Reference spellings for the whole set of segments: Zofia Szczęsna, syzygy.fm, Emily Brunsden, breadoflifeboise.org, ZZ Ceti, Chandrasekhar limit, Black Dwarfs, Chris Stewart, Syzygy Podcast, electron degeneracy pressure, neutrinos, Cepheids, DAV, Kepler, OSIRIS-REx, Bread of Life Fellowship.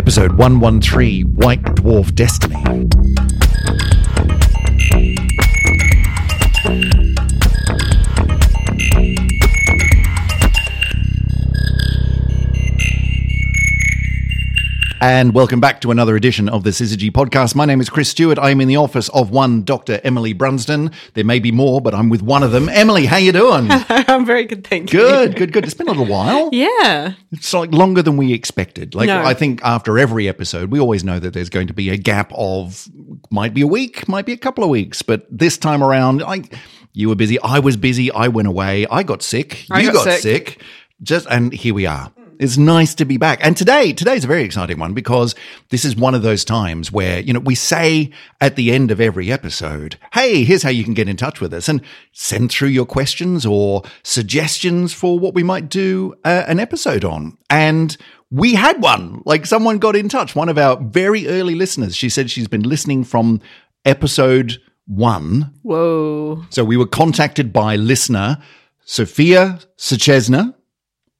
Episode 113, White Dwarf Destiny. And welcome back to another edition of the Syzygy Podcast. My name is Chris Stewart. I'm in the office of one Dr. Emily Brunsden. There may be more, but I'm with one of them. Emily, how you doing? I'm very good, thank you. Good. It's been a little while. Yeah. It's like longer than we expected. I think after every episode, we always know that there's going to be a gap of might be a week, might be a couple of weeks. But this time around, you were busy. I was busy. I went away. I got sick. You got sick. And here we are. It's nice to be back. And today's a very exciting one because this is one of those times where, we say at the end of every episode, hey, here's how you can get in touch with us and send through your questions or suggestions for what we might do an episode on. And we had one, someone got in touch, one of our very early listeners. She said she's been listening from episode 1. Whoa. So we were contacted by listener Zofia Szczęsna.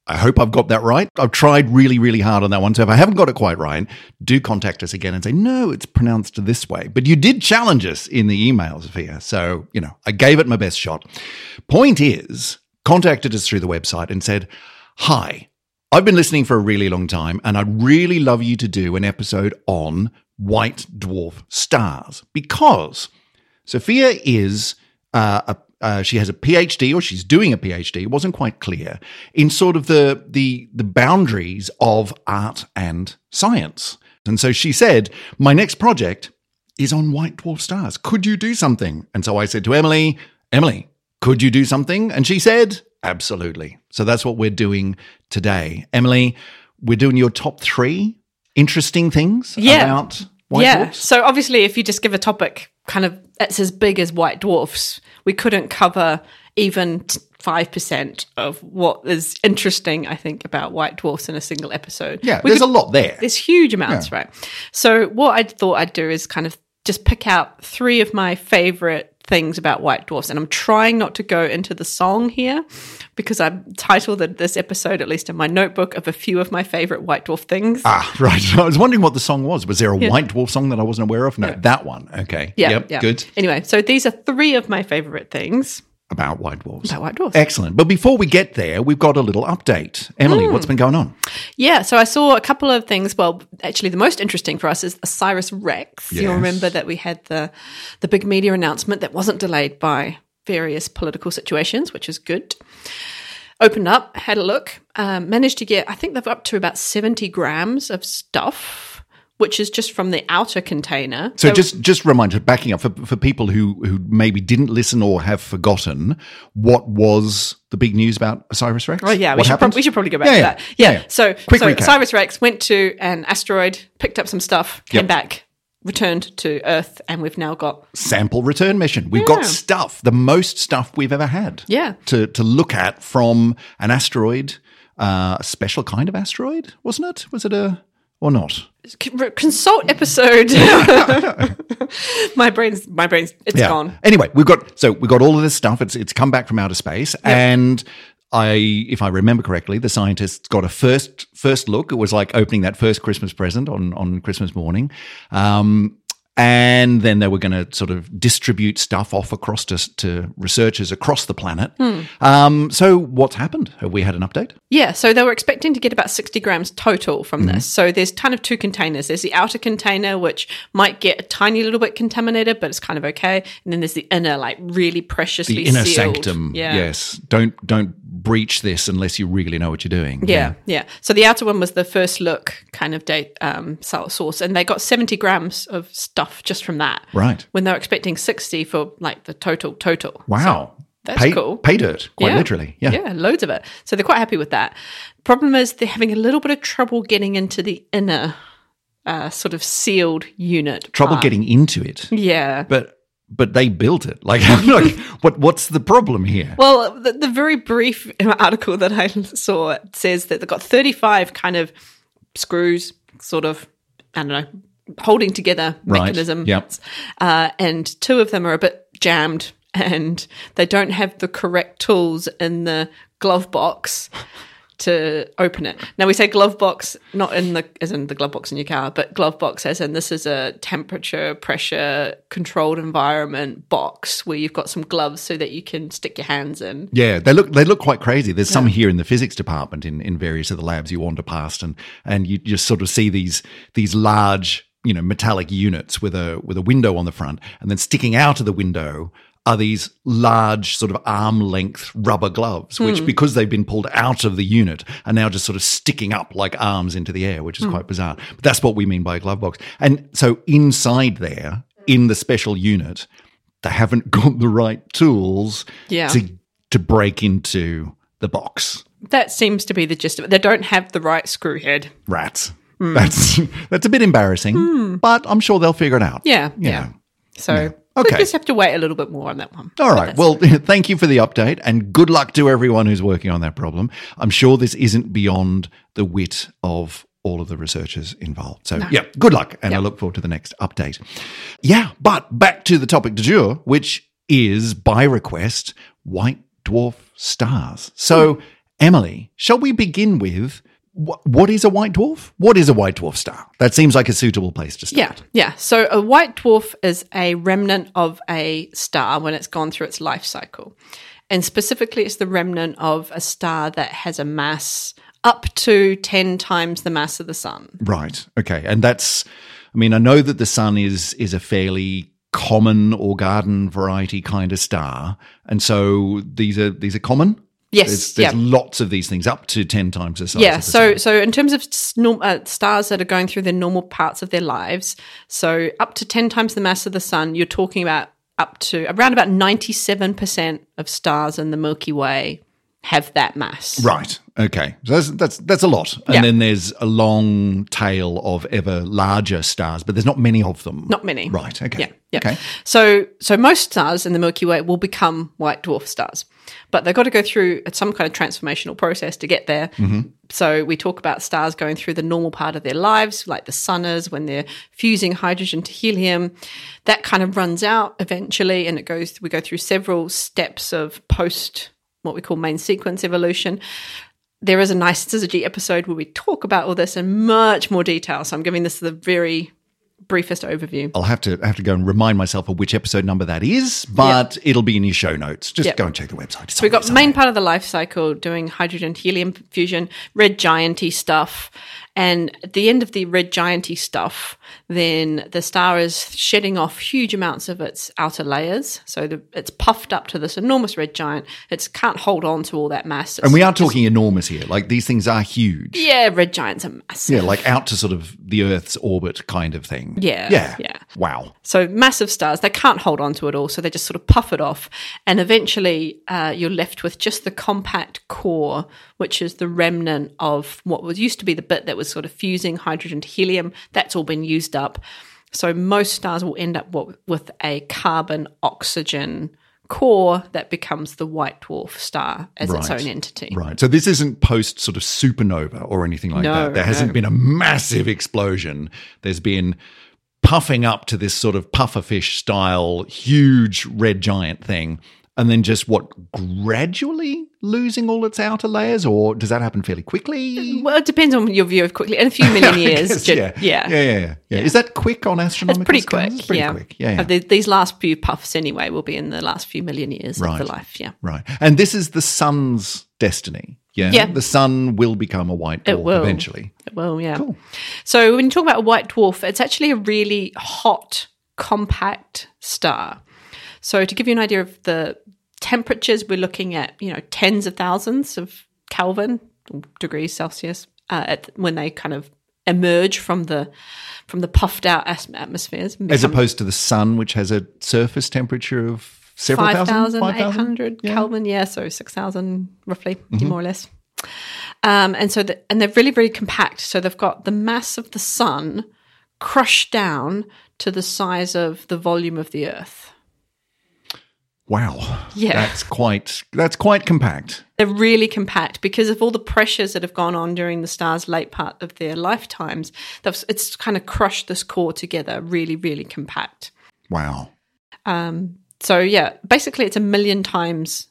I hope I've got that right. I've tried really, really hard on that one. So if I haven't got it quite right, do contact us again and say, no, it's pronounced this way. But you did challenge us in the email, Zofia. So, I gave it my best shot. Point is, contacted us through the website and said, hi, I've been listening for a really long time and I'd really love you to do an episode on white dwarf stars because Zofia is she has a PhD, or she's doing a PhD, it wasn't quite clear, in sort of the boundaries of art and science. And so she said, my next project is on white dwarf stars. Could you do something? And so I said to Emily, could you do something? And she said, absolutely. So that's what we're doing today. Emily, we're doing your top 3 interesting things about white dwarfs. So obviously if you just give a topic, kind of it's as big as white dwarfs, we couldn't cover even 5% of what is interesting, I think, about white dwarfs in a single episode. Yeah, there's a lot there. There's huge amounts, right? So what I thought I'd do is kind of just pick out 3 of my favourite things about white dwarfs, and I'm trying not to go into the song here because I've titled this episode, at least in my notebook, of a few of my favourite white dwarf things. Ah, right. I was wondering what the song was. Was there a white dwarf song that I wasn't aware of? No, that one. Okay. Yeah. Good. Anyway, so these are 3 of my favourite things. About white dwarfs. Excellent. But before we get there, we've got a little update. Emily, what's been going on? Yeah, so I saw a couple of things. Well, actually the most interesting for us is OSIRIS-REx. Yes. You'll remember that we had the big media announcement that wasn't delayed by various political situations, which is good. Opened up, had a look, managed to get, I think they've up to about 70 grams of stuff, which is just from the outer container. So just remind her, backing up, for people who maybe didn't listen or have forgotten, what was the big news about OSIRIS-REx? Oh, yeah, we should probably go back to that. Yeah. So, quick recap. OSIRIS-REx went to an asteroid, picked up some stuff, came back, returned to Earth, and we've now got sample return mission. We've got stuff, the most stuff we've ever had to look at from an asteroid, a special kind of asteroid, wasn't it? Was it a... Or not? Consult episode. My brain's. It's gone. Anyway, we've got all of this stuff. It's come back from outer space, and if I remember correctly, the scientists got a first look. It was like opening that first Christmas present on Christmas morning, and then they were going to sort of distribute stuff off across to researchers across the planet. So what's happened? Have we had an update? Yeah, so they were expecting to get about 60 grams total from this. So there's kind of 2 containers. There's the outer container, which might get a tiny little bit contaminated, but it's kind of okay. And then there's the inner, really preciously sealed. The inner sanctum, yes. Don't breach this unless you really know what you're doing. Yeah. So the outer one was the first look kind of date source, and they got 70 grams of stuff just from that. Right. When they were expecting 60 for the total. Wow. So, that's cool. Pay dirt, quite literally. Yeah, loads of it. So they're quite happy with that. Problem is they're having a little bit of trouble getting into the inner sort of sealed unit. Trouble getting into it? Yeah. But they built it. What's the problem here? Well, the very brief article that I saw says that they've got 35 kind of screws, sort of, I don't know, holding together mechanisms. Right. And 2 of them are a bit jammed, and they don't have the correct tools in the glove box to open it. Now we say glove box, not in the as in the glove box in your car, but glove box as in this is a temperature, pressure, controlled environment box where you've got some gloves so that you can stick your hands in. Yeah, they look quite crazy. There's some here in the physics department in various of the labs you wander past, and you just sort of see these large, you know, metallic units with a window on the front, and then sticking out of the window are these large sort of arm-length rubber gloves, which because they've been pulled out of the unit are now just sort of sticking up like arms into the air, which is quite bizarre. But that's what we mean by a glove box. And so inside there, in the special unit, they haven't got the right tools to break into the box. That seems to be the gist of it. They don't have the right screw head. Rats. Mm. That's a bit embarrassing, but I'm sure they'll figure it out. Yeah. So... yeah. Okay. We just have to wait a little bit more on that one. All right. Well, thank you for the update and good luck to everyone who's working on that problem. I'm sure this isn't beyond the wit of all of the researchers involved. So, good luck. And I look forward to the next update. Yeah, but back to the topic du jour, which is, by request, white dwarf stars. So, Emily, shall we begin with... what is a white dwarf? What is a white dwarf star? That seems like a suitable place to start. Yeah. So a white dwarf is a remnant of a star when it's gone through its life cycle. And specifically, it's the remnant of a star that has a mass up to 10 times the mass of the sun. Right. Okay. And that's, I mean, I know that the sun is a fairly common or garden variety kind of star. And so these are common? Yes, there's lots of these things up to 10 times the size. Yeah, of the sun. So in terms of stars that are going through their normal parts of their lives, so up to 10 times the mass of the sun, you're talking about up to around about 97% of stars in the Milky Way have that mass. Right. Okay. So that's a lot. And then there's a long tail of ever larger stars, but there's not many of them. Not many. Right. Okay. Yeah. Okay. So most stars in the Milky Way will become white dwarf stars, but they've got to go through some kind of transformational process to get there. Mm-hmm. So we talk about stars going through the normal part of their lives, like the sun is when they're fusing hydrogen to helium. That kind of runs out eventually, and we go through several steps of post what we call main sequence evolution. There is a nice syzygy episode where we talk about all this in much more detail. So I'm giving this the very briefest overview. I'll have to go and remind myself of which episode number that is, but it'll be in your show notes. Just go and check the website. It's so we've got the main part of the life cycle doing hydrogen helium fusion, red giant-y stuff. And at the end of the red giant-y stuff, then the star is shedding off huge amounts of its outer layers. So it's puffed up to this enormous red giant. It can't hold on to all that mass. And we are talking enormous here. Like, these things are huge. Yeah, red giants are massive. Yeah, like out to sort of the Earth's orbit kind of thing. Yeah. Wow. So massive stars, they can't hold on to it all, so they just sort of puff it off. And eventually you're left with just the compact core, which is the remnant of what used to be the bit that was sort of fusing hydrogen to helium. That's all been used up. So most stars will end up with a carbon-oxygen core that becomes the white dwarf star as its own entity. Right. So this isn't post sort of supernova or anything like that. There hasn't been a massive explosion. There's been puffing up to this sort of pufferfish style huge red giant thing. And then just gradually losing all its outer layers, or does that happen fairly quickly? Well, it depends on your view of quickly. In a few million years. Guess, yeah. Is that quick on astronomical scales? It's pretty quick. Yeah. These last few puffs anyway will be in the last few million years of the life, Right. And this is the sun's destiny. Yeah. The sun will become a white dwarf eventually. It will, yeah. Cool. So when you talk about a white dwarf, it's actually a really hot, compact star. So to give you an idea of the temperatures, we're looking at, tens of thousands of Kelvin, degrees Celsius, when they kind of emerge from the puffed out atmospheres. As opposed to the sun, which has a surface temperature of several 5,800 Kelvin, so 6,000 roughly, more or less. And they're really, really compact. So they've got the mass of the sun crushed down to the size of the volume of the Earth. Wow. Yeah. That's quite compact. They're really compact because of all the pressures that have gone on during the star's late part of their lifetimes. It's kind of crushed this core together, really, really compact. Wow. Basically it's 1 million times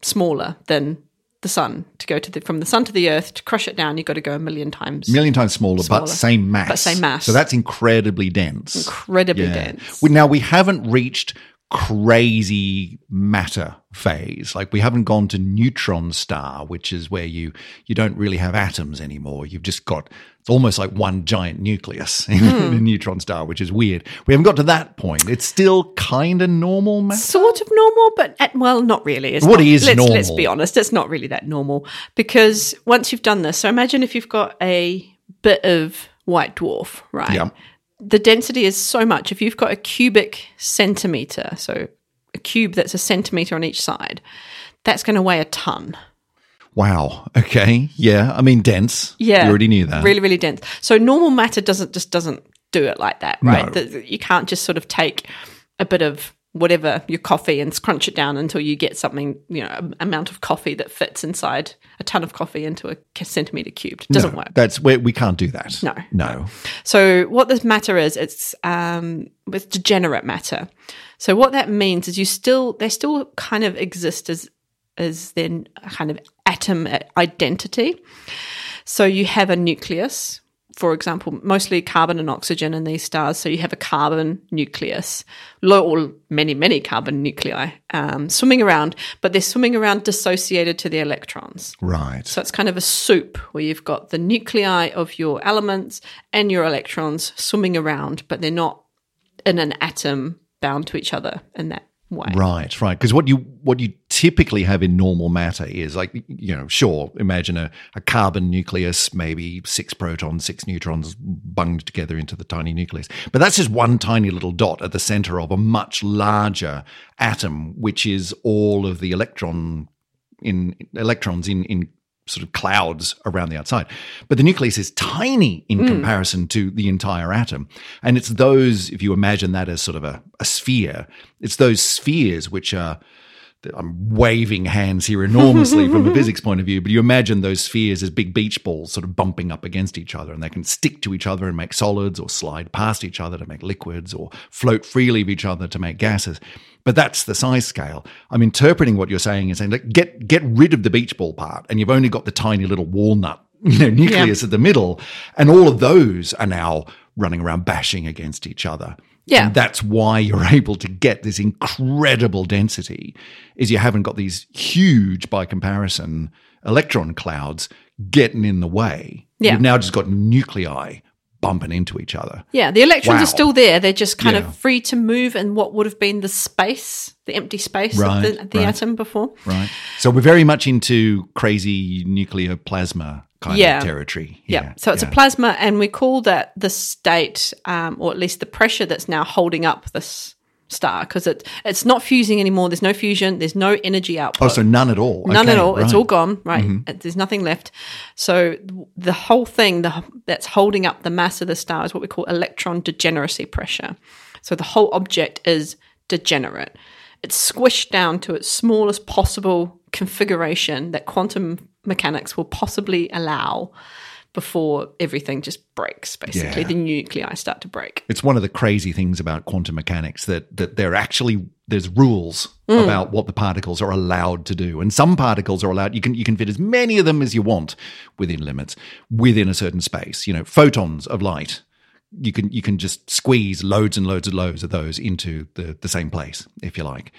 smaller than the sun, to go to the, from the sun to the earth, to crush it down, you've got to go a million times smaller, but same mass. So that's incredibly dense. Incredibly dense. Now, we haven't reached crazy matter phase. Like, we haven't gone to neutron star, which is where you don't really have atoms anymore. You've just got, it's almost like one giant nucleus in a neutron star, which is weird. We haven't got to that point. It's still kind of normal matter. Sort of normal, but not really. What is normal? Let's be honest, it's not really that normal, because once you've done this, so imagine if you've got a bit of white dwarf, right? Yeah. The density is so much. If you've got a cubic centimetre, so a cube that's a centimetre on each side, that's going to weigh a ton. Wow. Okay. Yeah. I mean, dense. Yeah. You already knew that. Really, really dense. So normal matter doesn't do it like that, right? No. You can't just sort of take a bit of whatever, your coffee, and scrunch it down until you get something, amount of coffee that fits inside a ton of coffee into a centimetre cubed. It doesn't work. We can't do that. No. So what this matter is, it's with degenerate matter. So what that means is they still kind of exist as their kind of atom identity. So you have a nucleus, for example, mostly carbon and oxygen in these stars. So you have a carbon nucleus, many, many carbon nuclei swimming around, but they're swimming around dissociated to the electrons. Right. So it's kind of a soup where you've got the nuclei of your elements and your electrons swimming around, but they're not in an atom bound to each other in that way. Right. Because what you typically have in normal matter is, like, imagine a carbon nucleus, maybe 6 protons, 6 neutrons bunged together into the tiny nucleus. But that's just one tiny little dot at the center of a much larger atom, which is all of the electrons in sort of clouds around the outside. But the nucleus is tiny in comparison to the entire atom. And it's those, if you imagine that as sort of a sphere, it's those spheres which are, I'm waving hands here enormously from a physics point of view, but you imagine those spheres as big beach balls sort of bumping up against each other, and they can stick to each other and make solids, or slide past each other to make liquids, or float freely of each other to make gases. But that's the size scale. I'm interpreting what you're saying as saying, like, get rid of the beach ball part, and you've only got the tiny little walnut nucleus at the middle, and all of those are now running around bashing against each other. Yeah. And that's why you're able to get this incredible density, is you haven't got these huge, by comparison, electron clouds getting in the way. Yeah. You've now just got nuclei bumping into each other. Yeah, the electrons are still there. They're just kind of free to move in what would have been the space, the empty space of the atom before. Right. So we're very much into crazy nuclear plasma kind of territory. Yeah. So it's a plasma, and we call that the state, or at least the pressure that's now holding up this star, because it's not fusing anymore. There's no fusion. There's no energy output. Oh, so none at all. None at all. Right. It's all gone, right? Mm-hmm. There's nothing left. So the whole thing that's holding up the mass of the star is what we call electron degeneracy pressure. So the whole object is degenerate. It's squished down to its smallest possible configuration that quantum mechanics will possibly allow before everything just breaks, basically. Yeah. The nuclei start to break. It's one of the crazy things about quantum mechanics that there's rules about what the particles are allowed to do. And some particles are allowed, you can fit as many of them as you want within limits, within a certain space. Photons of light, you can just squeeze loads and loads and loads of those into the same place, if you like.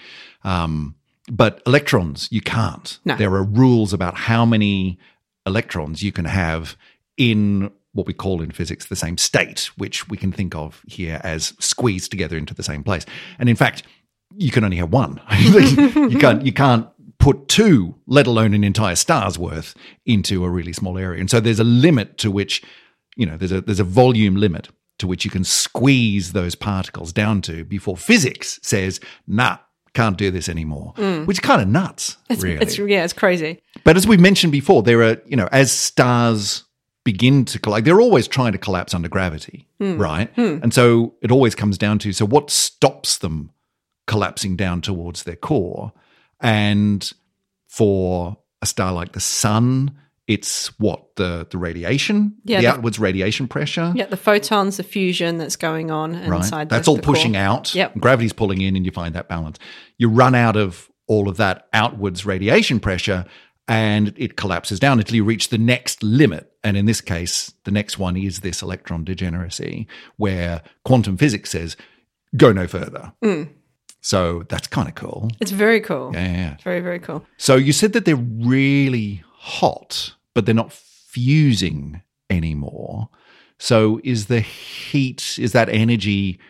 But electrons, you can't. No. There are rules about how many electrons you can have in what we call in physics the same state, which we can think of here as squeezed together into the same place. And in fact, you can only have one. You can't put two, let alone an entire star's worth, into a really small area. And so there's a limit to which, there's a volume limit to which you can squeeze those particles down to before physics says, nah, can't do this anymore, which is kind of nuts, really. It's crazy. But as we mentioned before, there are, as stars begin to collide, they're always trying to collapse under gravity, right? And so it always comes down to, so what stops them collapsing down towards their core? And for a star like the sun, it's what? The radiation? Yeah, the outwards radiation pressure? Yeah, the photons, the fusion that's going on inside the core. That's all pushing out. Yep. Gravity's pulling in, and you find that balance. You run out of all of that outwards radiation pressure, and it collapses down until you reach the next limit. And in this case, the next one is this electron degeneracy, where quantum physics says, go no further. Mm. So that's kind of cool. It's very cool. Yeah. Very, very cool. So you said that they're really hot, but they're not fusing anymore. So is the heat, is that energy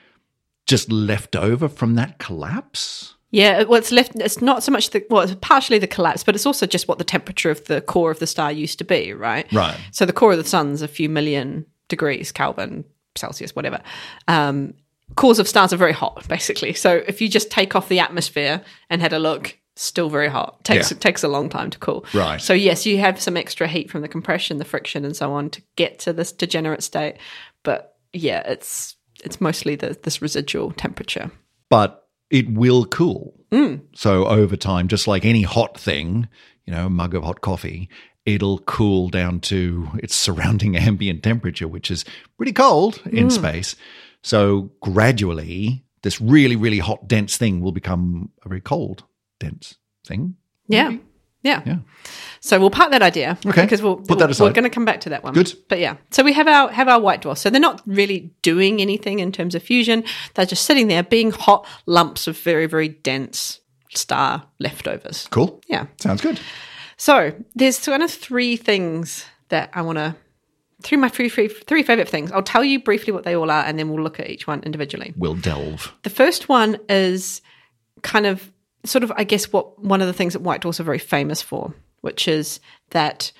just left over from that collapse? Yeah, well, it's left. It's not so much the it's partially the collapse, but it's also just what the temperature of the core of the star used to be, right? Right. So the core of the sun's a few million degrees Kelvin, Celsius, whatever. Cores of stars are very hot, basically. So if you just take off the atmosphere and had a look, still very hot. It takes a long time to cool. Right. So yes, you have some extra heat from the compression, the friction, and so on to get to this degenerate state. But yeah, it's mostly this residual temperature. But it will cool. Mm. So over time, just like any hot thing, a mug of hot coffee, it'll cool down to its surrounding ambient temperature, which is pretty cold in space. So gradually, this really, really hot, dense thing will become a very cold, dense thing. Yeah. Yeah. So we'll park that idea. Okay. Because we're going to come back to that one. Good. But yeah. So we have our white dwarfs. So they're not really doing anything in terms of fusion. They're just sitting there being hot lumps of very, very dense star leftovers. Cool. Yeah. Sounds good. So there's kind of three things that I want to – through my three favourite things. I'll tell you briefly what they all are and then we'll look at each one individually. We'll delve. The first one is kind of – sort of, I guess, one of the things that white dwarfs are very famous for, which is that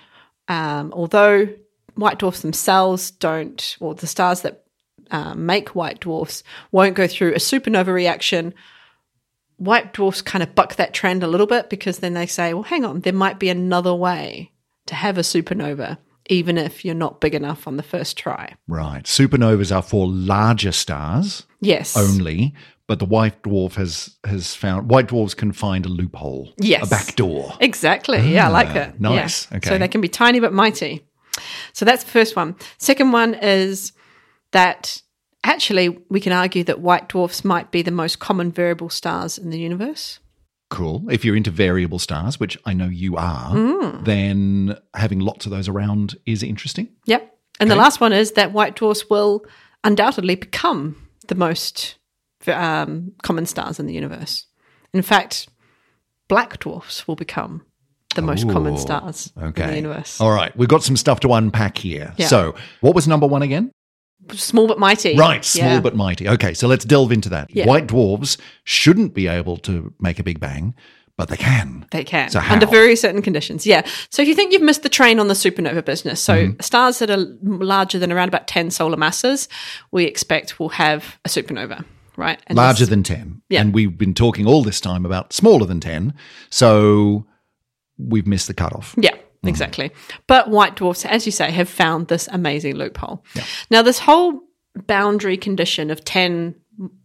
although white dwarfs themselves don't, or the stars that make white dwarfs won't go through a supernova reaction, white dwarfs kind of buck that trend a little bit, because then they say, well, hang on, there might be another way to have a supernova, even if you're not big enough on the first try. Right. Supernovas are for larger stars. Yes. Only. But the white dwarf has found – white dwarfs can find a loophole. Yes. A back door. Exactly. Yeah, I like it. Nice. Yeah. Okay. So they can be tiny but mighty. So that's the first one. Second one is that actually we can argue that white dwarfs might be the most common variable stars in the universe. Cool. If you're into variable stars, which I know you are, then having lots of those around is interesting. Yep. And the last one is that white dwarfs will undoubtedly become the most – common stars in the universe. In fact, black dwarfs will become the most common stars in the universe. All right. We've got some stuff to unpack here. Yeah. So what was number one again? Small but mighty. Right. Small but mighty. Okay. So let's delve into that. Yeah. White dwarfs shouldn't be able to make a big bang, but they can. They can. So how? Under very certain conditions. Yeah. So if you think you've missed the train on the supernova business, so stars that are larger than around about 10 solar masses, we expect will have a supernova. Right. And larger than 10. Yeah. And we've been talking all this time about smaller than 10. So we've missed the cutoff. Yeah, exactly. But white dwarfs, as you say, have found this amazing loophole. Yeah. Now, this whole boundary condition of 10,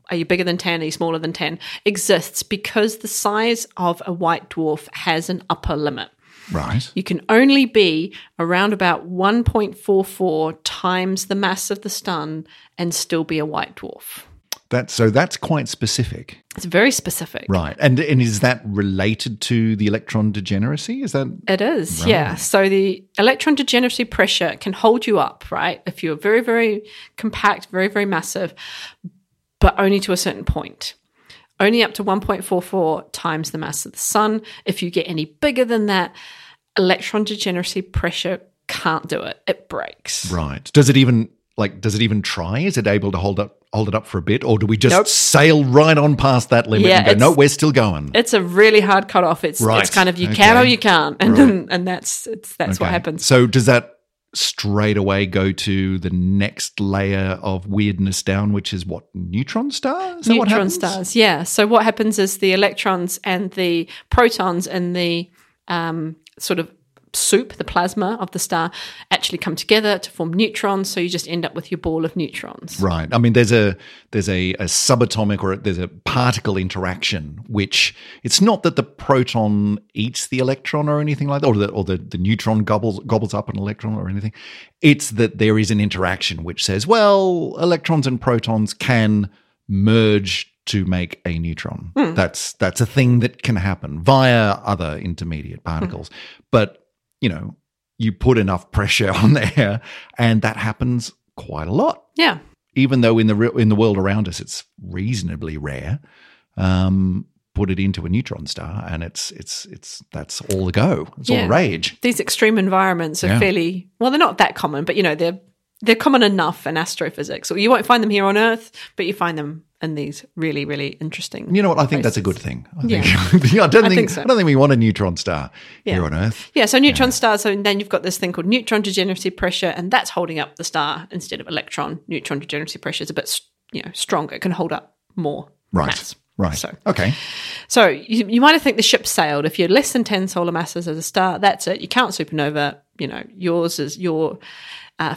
are you bigger than 10, are you smaller than 10, exists because the size of a white dwarf has an upper limit. Right. You can only be around about 1.44 times the mass of the sun and still be a white dwarf. That's quite specific. It's very specific. Right. And is that related to the electron degeneracy? Is that? It is, right? Yeah. So the electron degeneracy pressure can hold you up, right, if you're very, very compact, very, very massive, but only to a certain point. Only up to 1.44 times the mass of the sun. If you get any bigger than that, electron degeneracy pressure can't do it. It breaks. Right. Does it even try? Is it able to hold it up for a bit, or do we just sail right on past that limit and go, no, we're still going? It's a really hard cutoff. It's kind of you can or you can't, and that's what happens. So does that straight away go to the next layer of weirdness down, which is what, neutron stars? Is that what happens? Neutron stars, yeah. So what happens is the electrons and the protons and the sort of soup, the plasma of the star, actually come together to form neutrons, so you just end up with your ball of neutrons. Right. I mean, there's a subatomic, or there's a particle interaction, which it's not that the proton eats the electron or anything like that, or the neutron gobbles up an electron or anything. It's that there is an interaction which says, well, electrons and protons can merge to make a neutron. That's a thing that can happen via other intermediate particles. But, you know, you put enough pressure on there and that happens quite a lot. Yeah. Even though in the world around us it's reasonably rare, put it into a neutron star and it's that's all the go. It's all the rage. These extreme environments are fairly – well, they're not that common, but, you know, they're common enough in astrophysics. You won't find them here on Earth, but you find them in these really, really interesting You know what? I think places. That's a good thing. I don't think so. I don't think we want a neutron star here on Earth. Yeah, so neutron stars, so then you've got this thing called neutron degeneracy pressure, and that's holding up the star instead of electron. Neutron degeneracy pressure is a bit, you know, stronger. It can hold up more mass. Right. So, okay. So you might have think the ship sailed. If you're less than 10 solar masses as a star, that's it. You count supernova. You know, yours is your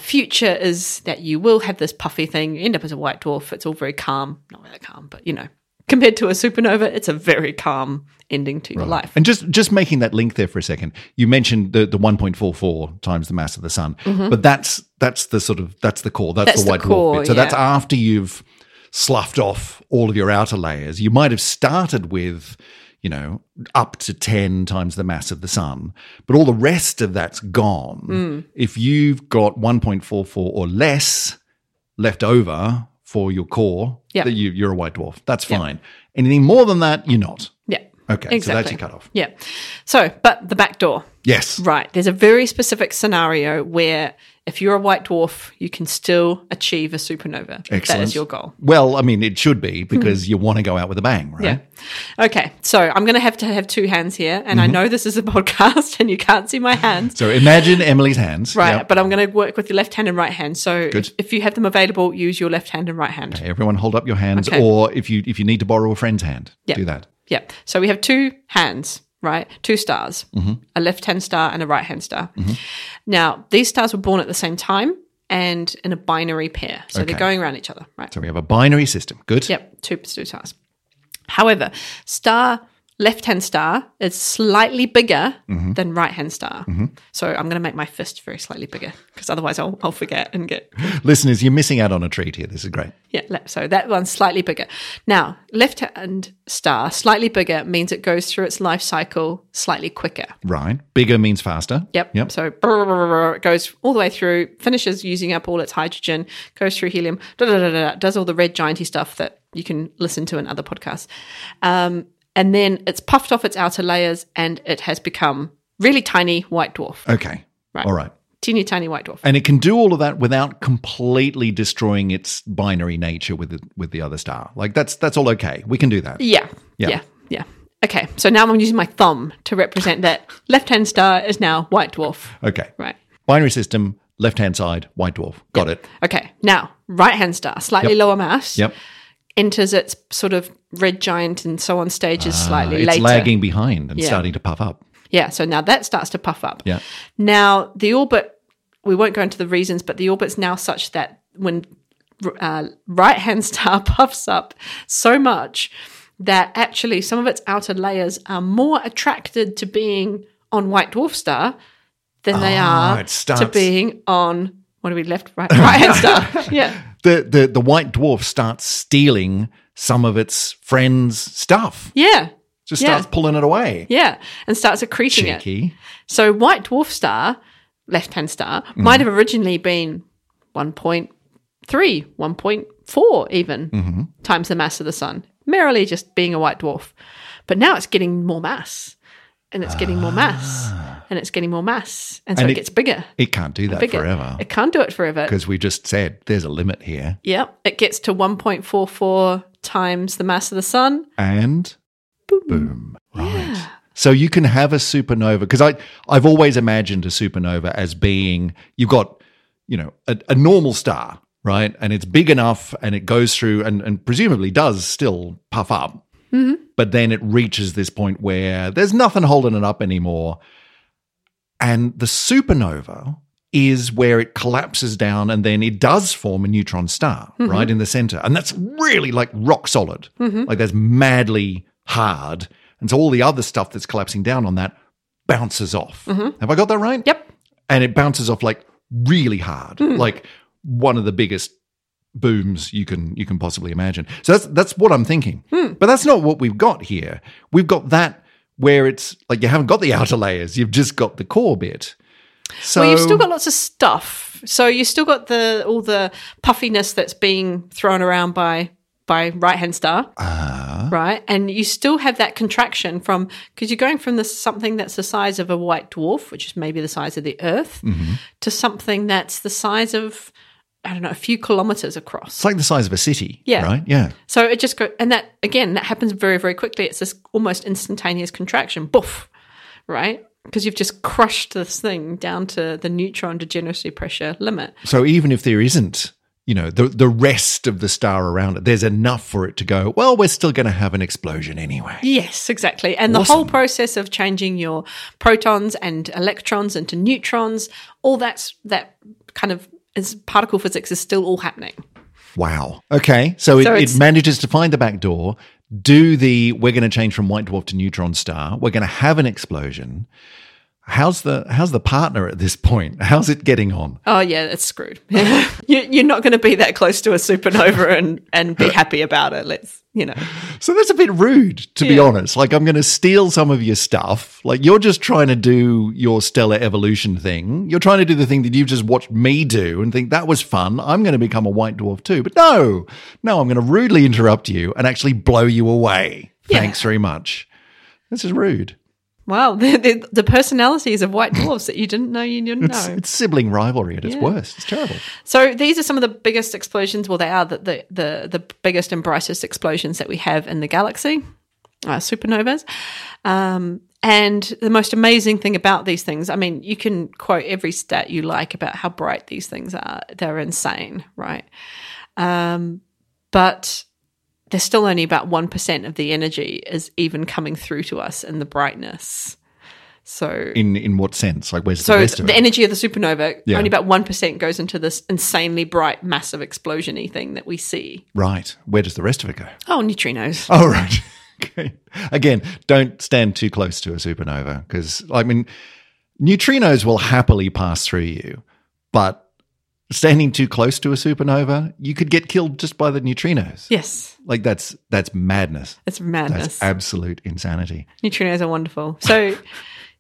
future is that you will have this puffy thing. You end up as a white dwarf. It's all very calm. Not really calm, but, you know, compared to a supernova, it's a very calm ending to your life. And just making that link there for a second, you mentioned the 1.44 times the mass of the sun, but that's the core. That's the white dwarf bit. So that's after you've sloughed off all of your outer layers. You might have started with, you know, up to 10 times the mass of the sun, but all the rest of that's gone. If you've got 1.44 or less left over for your core, that you're a white dwarf. That's fine. Anything more than that, you're not. Yeah. Okay, exactly. So that's your cutoff. Yeah. So, but the back door. Yes. Right. There's a very specific scenario where if you're a white dwarf, you can still achieve a supernova. Excellent. That is your goal. Well, I mean, it should be because you want to go out with a bang, right? Yeah. Okay. So I'm going to have two hands here, and I know this is a podcast and you can't see my hands. So imagine Emily's hands. Right. Yep. But I'm going to work with your left hand and right hand. So if you have them available, use your left hand and right hand. Okay, everyone hold up your hands, or if you need to borrow a friend's hand, do that. Yeah. So we have two hands, right? Two stars, a left-hand star and a right-hand star. Now, these stars were born at the same time and in a binary pair. So they're going around each other, right? So we have a binary system. Good. Yep. Two stars. However, left-hand star is slightly bigger than right-hand star. So I'm going to make my fist very slightly bigger because otherwise I'll forget and get... Listeners, you're missing out on a treat here. This is great. Yeah, so that one's slightly bigger. Now, left-hand star, slightly bigger, means it goes through its life cycle slightly quicker. Right. Bigger means faster. Yep. So it goes all the way through, finishes using up all its hydrogen, goes through helium, does all the red giant-y stuff that you can listen to in other podcasts. And then it's puffed off its outer layers and it has become really tiny white dwarf. Okay. Right. All right. Teeny tiny white dwarf. And it can do all of that without completely destroying its binary nature with the other star. Like that's all okay. We can do that. Yeah. Okay. So now I'm using my thumb to represent that left-hand star is now white dwarf. Okay. Right. Binary system, left-hand side, white dwarf. Got it. Okay. Now, right-hand star, slightly lower mass. Yep. Enters its sort of red giant and so on stages slightly later. It's lagging behind and starting to puff up. Yeah, so now that starts to puff up. Yeah. Now, the orbit, we won't go into the reasons, but the orbit's now such that when right-hand star puffs up so much that actually some of its outer layers are more attracted to being on white dwarf star than they are to being on, what are we left, right-hand star? Yeah. The white dwarf starts stealing some of its friends' stuff. Yeah. Just starts pulling it away. Yeah, and starts accreting it. So white dwarf star, left-hand star, might have originally been 1.3, 1.4 even times the mass of the sun, merely just being a white dwarf. But now it's getting more mass. And it's getting more mass, and it's getting more mass, and so it gets bigger. It can't do that forever. It can't do it forever. Because we just said there's a limit here. Yep. It gets to 1.44 times the mass of the sun. And boom. Right. Yeah. So you can have a supernova, because I've always imagined a supernova as being, you've got, you know, a normal star, right? And it's big enough, and it goes through and presumably does still puff up. But then it reaches this point where there's nothing holding it up anymore. And the supernova is where it collapses down and then it does form a neutron star, right, in the center. And that's really like rock solid. Like that's madly hard. And so all the other stuff that's collapsing down on that bounces off. Have I got that right? Yep. And it bounces off like really hard, like one of the biggest booms you can possibly imagine. So that's what I'm thinking. But that's not what we've got here. We've got that where it's like you haven't got the outer layers. You've just got the core bit. So well, you've still got lots of stuff. So you've still got all the puffiness that's being thrown around by right-hand star, right? And you still have that contraction because you're going from something that's the size of a white dwarf, which is maybe the size of the Earth, to something that's the size of, I don't know, a few kilometres across. It's like the size of a city, right? Yeah. So it just goes – and that, again, that happens very, very quickly. It's this almost instantaneous contraction, boof, right? Because you've just crushed this thing down to the neutron degeneracy pressure limit. So even if there isn't, you know, the rest of the star around it, there's enough for it to go, well, we're still going to have an explosion anyway. Yes, exactly. And awesome. The whole process of changing your protons and electrons into neutrons, all that kind of particle physics is still all happening. Wow. Okay. So it manages to find the back door, we're going to change from white dwarf to neutron star, we're going to have an explosion. How's the partner at this point? How's it getting on? Oh, yeah, it's screwed. You're not going to be that close to a supernova and be happy about it. So that's a bit rude, to be honest. Like, I'm going to steal some of your stuff. Like, you're just trying to do your stellar evolution thing. You're trying to do the thing that you've just watched me do and think, that was fun. I'm going to become a white dwarf too. But no, I'm going to rudely interrupt you and actually blow you away. Yeah. Thanks very much. This is rude. Wow, the personalities of white dwarfs that you didn't know you didn't know. It's sibling rivalry at its worst. It's terrible. So these are some of the biggest explosions. Well, they are the biggest and brightest explosions that we have in the galaxy, supernovas. And the most amazing thing about these things, I mean, you can quote every stat you like about how bright these things are. They're insane, right? But there's still only about 1% of the energy is even coming through to us in the brightness. So in what sense? Like, where's the rest of it? So the energy of the supernova, only about 1% goes into this insanely bright, massive explosion-y thing that we see. Right. Where does the rest of it go? Oh, neutrinos. Oh, right. Okay. Again, don't stand too close to a supernova because, I mean, neutrinos will happily pass through you, but standing too close to a supernova, you could get killed just by the neutrinos. Yes. Like, that's madness. It's madness. That's absolute insanity. Neutrinos are wonderful. So,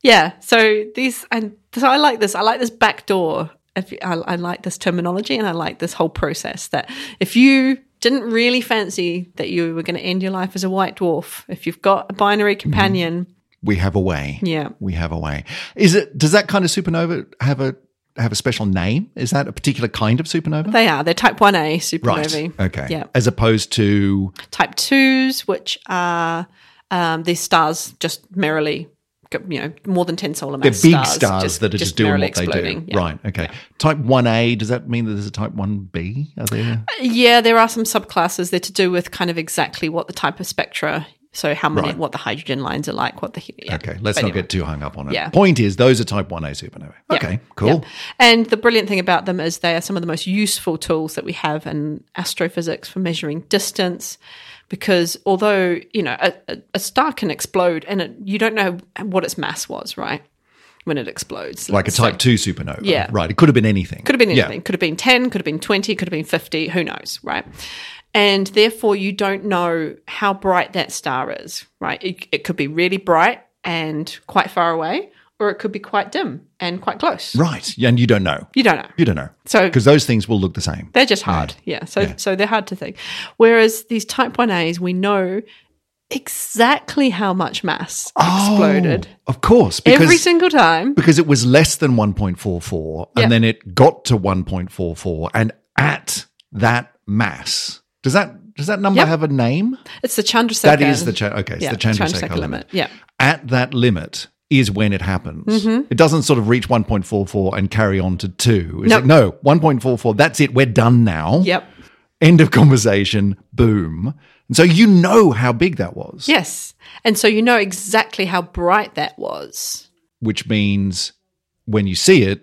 yeah. So I like this. I like this backdoor. I like this terminology, and I like this whole process that if you didn't really fancy that you were going to end your life as a white dwarf, if you've got a binary companion. We have a way. Yeah. We have a way. Does that kind of supernova have a special name? Is that a particular kind of supernova? They are. They're type 1A supernovae. Right. Okay. Yeah. As opposed to? Type 2s, which are these stars just merrily, more than 10 solar mass stars. They're big stars that are just doing what they do. Yeah. Right. Okay. Yeah. Type 1A, does that mean that there's a type 1B? Are there? Yeah, there are some subclasses. They're to do with kind of exactly what the type of spectra. So how many, what the hydrogen lines are like, Okay, let's not get too hung up on it. Yeah. Point is, those are type 1A supernovae. Okay, cool. Yeah. And the brilliant thing about them is they are some of the most useful tools that we have in astrophysics for measuring distance, because although, a star can explode and you don't know what its mass was, right? When it explodes. Like a type 2 supernova. Yeah. Right. It could have been anything. Yeah. Could have been 10, could have been 20, could have been 50, who knows, right? And therefore, you don't know how bright that star is, right? It could be really bright and quite far away, or it could be quite dim and quite close. Right. And you don't know. So, because those things will look the same. They're just hard. Yeah. So they're hard to think. Whereas these type 1As, we know exactly how much mass exploded. Of course. Every single time. Because it was less than 1.44, and then it got to 1.44, and at that mass. Does that number have a name? It's the Chandrasekhar. That is the Chandrasekhar limit. Yeah. At that limit is when it happens. It doesn't sort of reach 1.44 and carry on to 2. It's 1.44, that's it, we're done now. Yep. End of conversation, boom. And so you know how big that was. Yes. And so you know exactly how bright that was. Which means when you see it,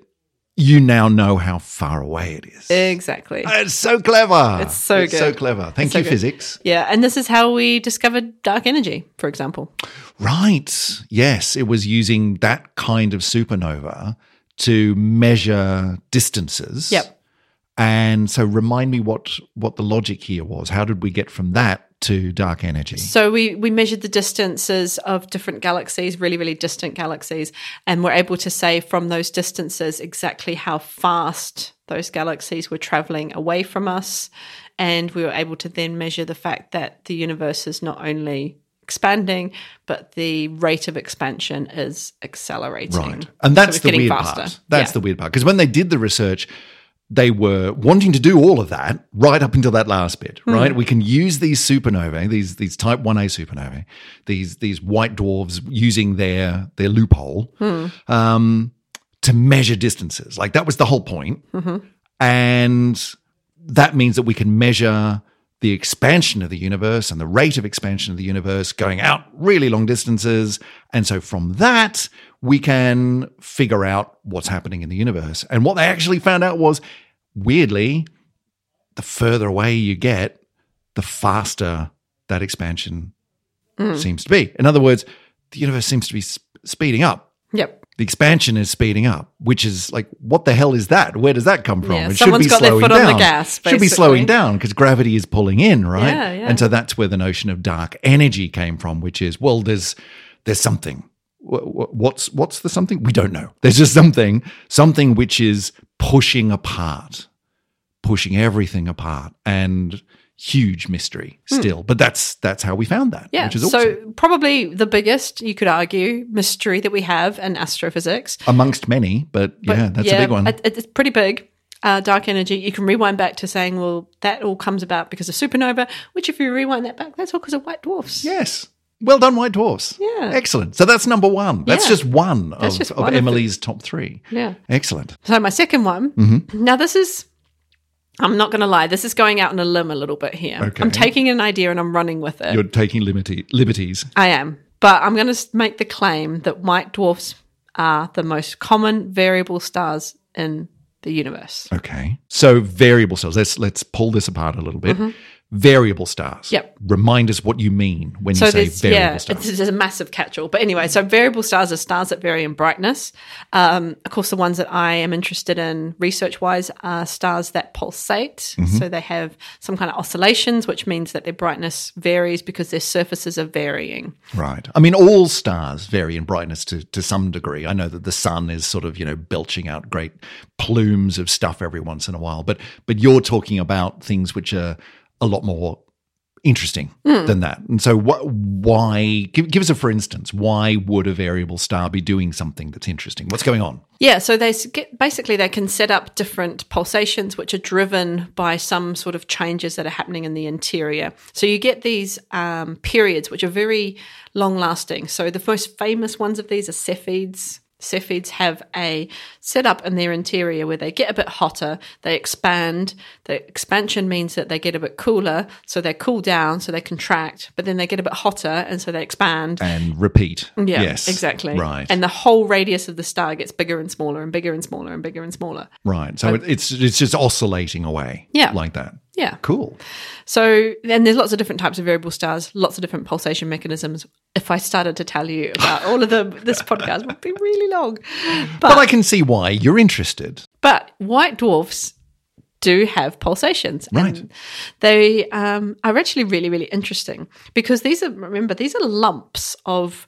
you now know how far away it is. Exactly. It's so clever. It's so good. So clever. Thank you, physics. Yeah, and this is how we discovered dark energy, for example. Right. Yes, it was using that kind of supernova to measure distances. Yep. And so remind me what the logic here was. How did we get from that to dark energy? So we measured the distances of different galaxies, really, really distant galaxies, and we're able to say from those distances exactly how fast those galaxies were traveling away from us. And we were able to then measure the fact that the universe is not only expanding, but the rate of expansion is accelerating. Right. And that's the weird part. That's the weird part. Because when they did the research, they were wanting to do all of that right up until that last bit, right? Mm. We can use these supernovae, these type 1A supernovae, these white dwarves using their loophole to measure distances. Like, that was the whole point. Mm-hmm. And that means that we can measure the expansion of the universe and the rate of expansion of the universe going out really long distances. And so from that, we can figure out what's happening in the universe. And what they actually found out was, weirdly, the further away you get, the faster that expansion seems to be. In other words, the universe seems to be speeding up. Yep. The expansion is speeding up, which is like, what the hell is that? Where does that come from? Yeah, it should be slowing down. Someone's got their foot on the gas, basically. It should be slowing down because gravity is pulling in, right? Yeah, yeah. And so that's where the notion of dark energy came from, which is, well, there's something. What's the something? We don't know. There's just something which is pushing everything apart, and huge mystery still. But that's how we found that, which is awesome. So probably the biggest, you could argue, mystery that we have in astrophysics. Amongst many, but yeah, that's a big one. It's pretty big. Dark energy, you can rewind back to saying, well, that all comes about because of supernova, which if you rewind that back, that's all because of white dwarfs. Yes. Well done, white dwarfs. Yeah. Excellent. So that's number one. That's just one of Emily's top three. Yeah. Excellent. So my second one, now this is, I'm not going to lie, this is going out on a limb a little bit here. Okay. I'm taking an idea and I'm running with it. You're taking liberties. I am. But I'm going to make the claim that white dwarfs are the most common variable stars in the universe. Okay. So variable stars. Let's pull this apart a little bit. Mm-hmm. Variable stars. Yep. Remind us what you mean when you say variable stars. This is a massive catch-all. But anyway, so variable stars are stars that vary in brightness. Of course, the ones that I am interested in research-wise are stars that pulsate. Mm-hmm. So they have some kind of oscillations, which means that their brightness varies because their surfaces are varying. Right. I mean, all stars vary in brightness to some degree. I know that the sun is sort of, belching out great plumes of stuff every once in a while. But you're talking about things which are a lot more interesting than that. And so why – give us a for instance. Why would a variable star be doing something that's interesting? What's going on? Yeah, so they can set up different pulsations which are driven by some sort of changes that are happening in the interior. So you get these periods which are very long-lasting. So the most famous ones of these are Cepheids. Cepheids have a setup in their interior where they get a bit hotter, they expand. The expansion means that they get a bit cooler, so they cool down, so they contract, but then they get a bit hotter and so they expand. And repeat. Yeah, yes. Exactly. Right. And the whole radius of the star gets bigger and smaller and bigger and smaller and bigger and smaller. Right. So it's just oscillating away like that. Yeah. Cool. So then there's lots of different types of variable stars, lots of different pulsation mechanisms. If I started to tell you about all of them, this podcast would be really long. But I can see why you're interested. But white dwarfs do have pulsations. Right. And they are actually really, really interesting because these are lumps of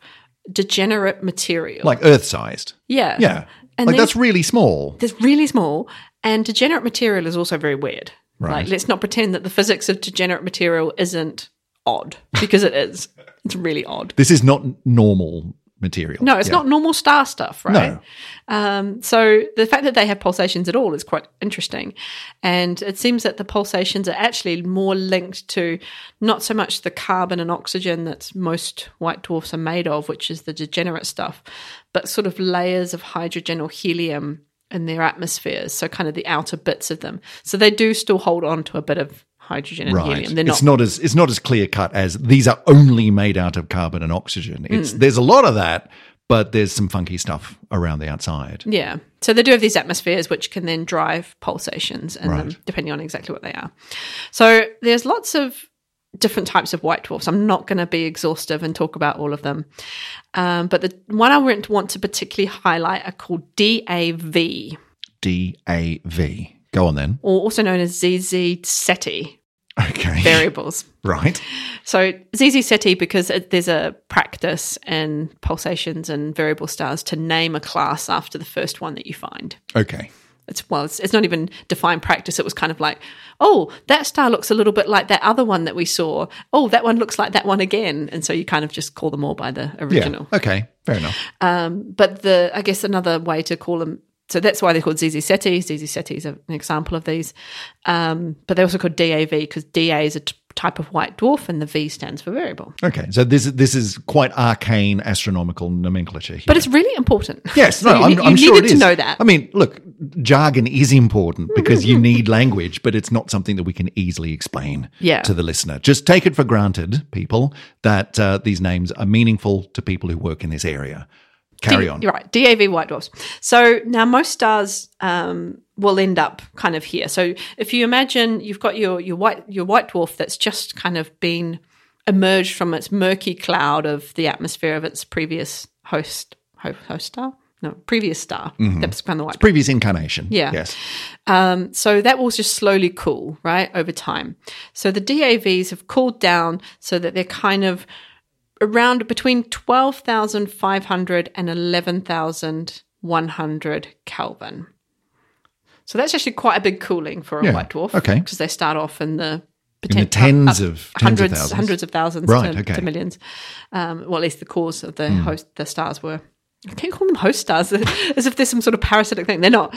degenerate material. Like Earth-sized. Yeah. Yeah. And that's really small. That's really small. And degenerate material is also very weird. Right. Like, let's not pretend that the physics of degenerate material isn't odd, because it is. It's really odd. This is not normal material. No, it's not normal star stuff, right? No. So the fact that they have pulsations at all is quite interesting. And it seems that the pulsations are actually more linked to not so much the carbon and oxygen that most white dwarfs are made of, which is the degenerate stuff, but sort of layers of hydrogen or helium in their atmospheres, so kind of the outer bits of them. So they do still hold on to a bit of hydrogen and helium. They're it's not as clear cut as these are only made out of carbon and oxygen. There's a lot of that, but there's some funky stuff around the outside. Yeah. So they do have these atmospheres which can then drive pulsations in them, depending on exactly what they are. So there's lots of different types of white dwarfs. I'm not going to be exhaustive and talk about all of them. But the one I want to particularly highlight are called DAV. Go on then. Or also known as ZZ Ceti. Okay. Variables. Right. So ZZ Ceti, because there's a practice in pulsations and variable stars to name a class after the first one that you find. Okay. It's not even defined practice. It was kind of like, oh, that star looks a little bit like that other one that we saw. Oh, that one looks like that one again. And so you kind of just call them all by the original. Yeah. Okay, fair enough. But I guess another way to call them, so that's why they're called ZZ Ceti. ZZ Ceti is an example of these. But they're also called DAV because DA is a type of white dwarf and the V stands for variable. Okay, so this is quite arcane astronomical nomenclature here. But it's really important. Yes, so I'm sure it is. You needed to know that. I mean, look, jargon is important because you need language, but it's not something that we can easily explain to the listener. Just take it for granted, people, that these names are meaningful to people who work in this area. Carry on. You're right, DAV white dwarfs. So now most stars will end up kind of here. So if you imagine you've got your white dwarf that's just kind of been emerged from its murky cloud of the atmosphere of its previous star. Mm-hmm. That's kind of white. Its previous incarnation. Yeah. Yes. So that will just slowly cool, right, over time. So the DAVs have cooled down so that they're kind of around between 12,500 and 11,100 Kelvin. So that's actually quite a big cooling for a white dwarf. Okay. Because they start off in the hundreds of thousands to millions. Well, at least the cores of the stars were. I can't call them host stars as if they're some sort of parasitic thing. They're not.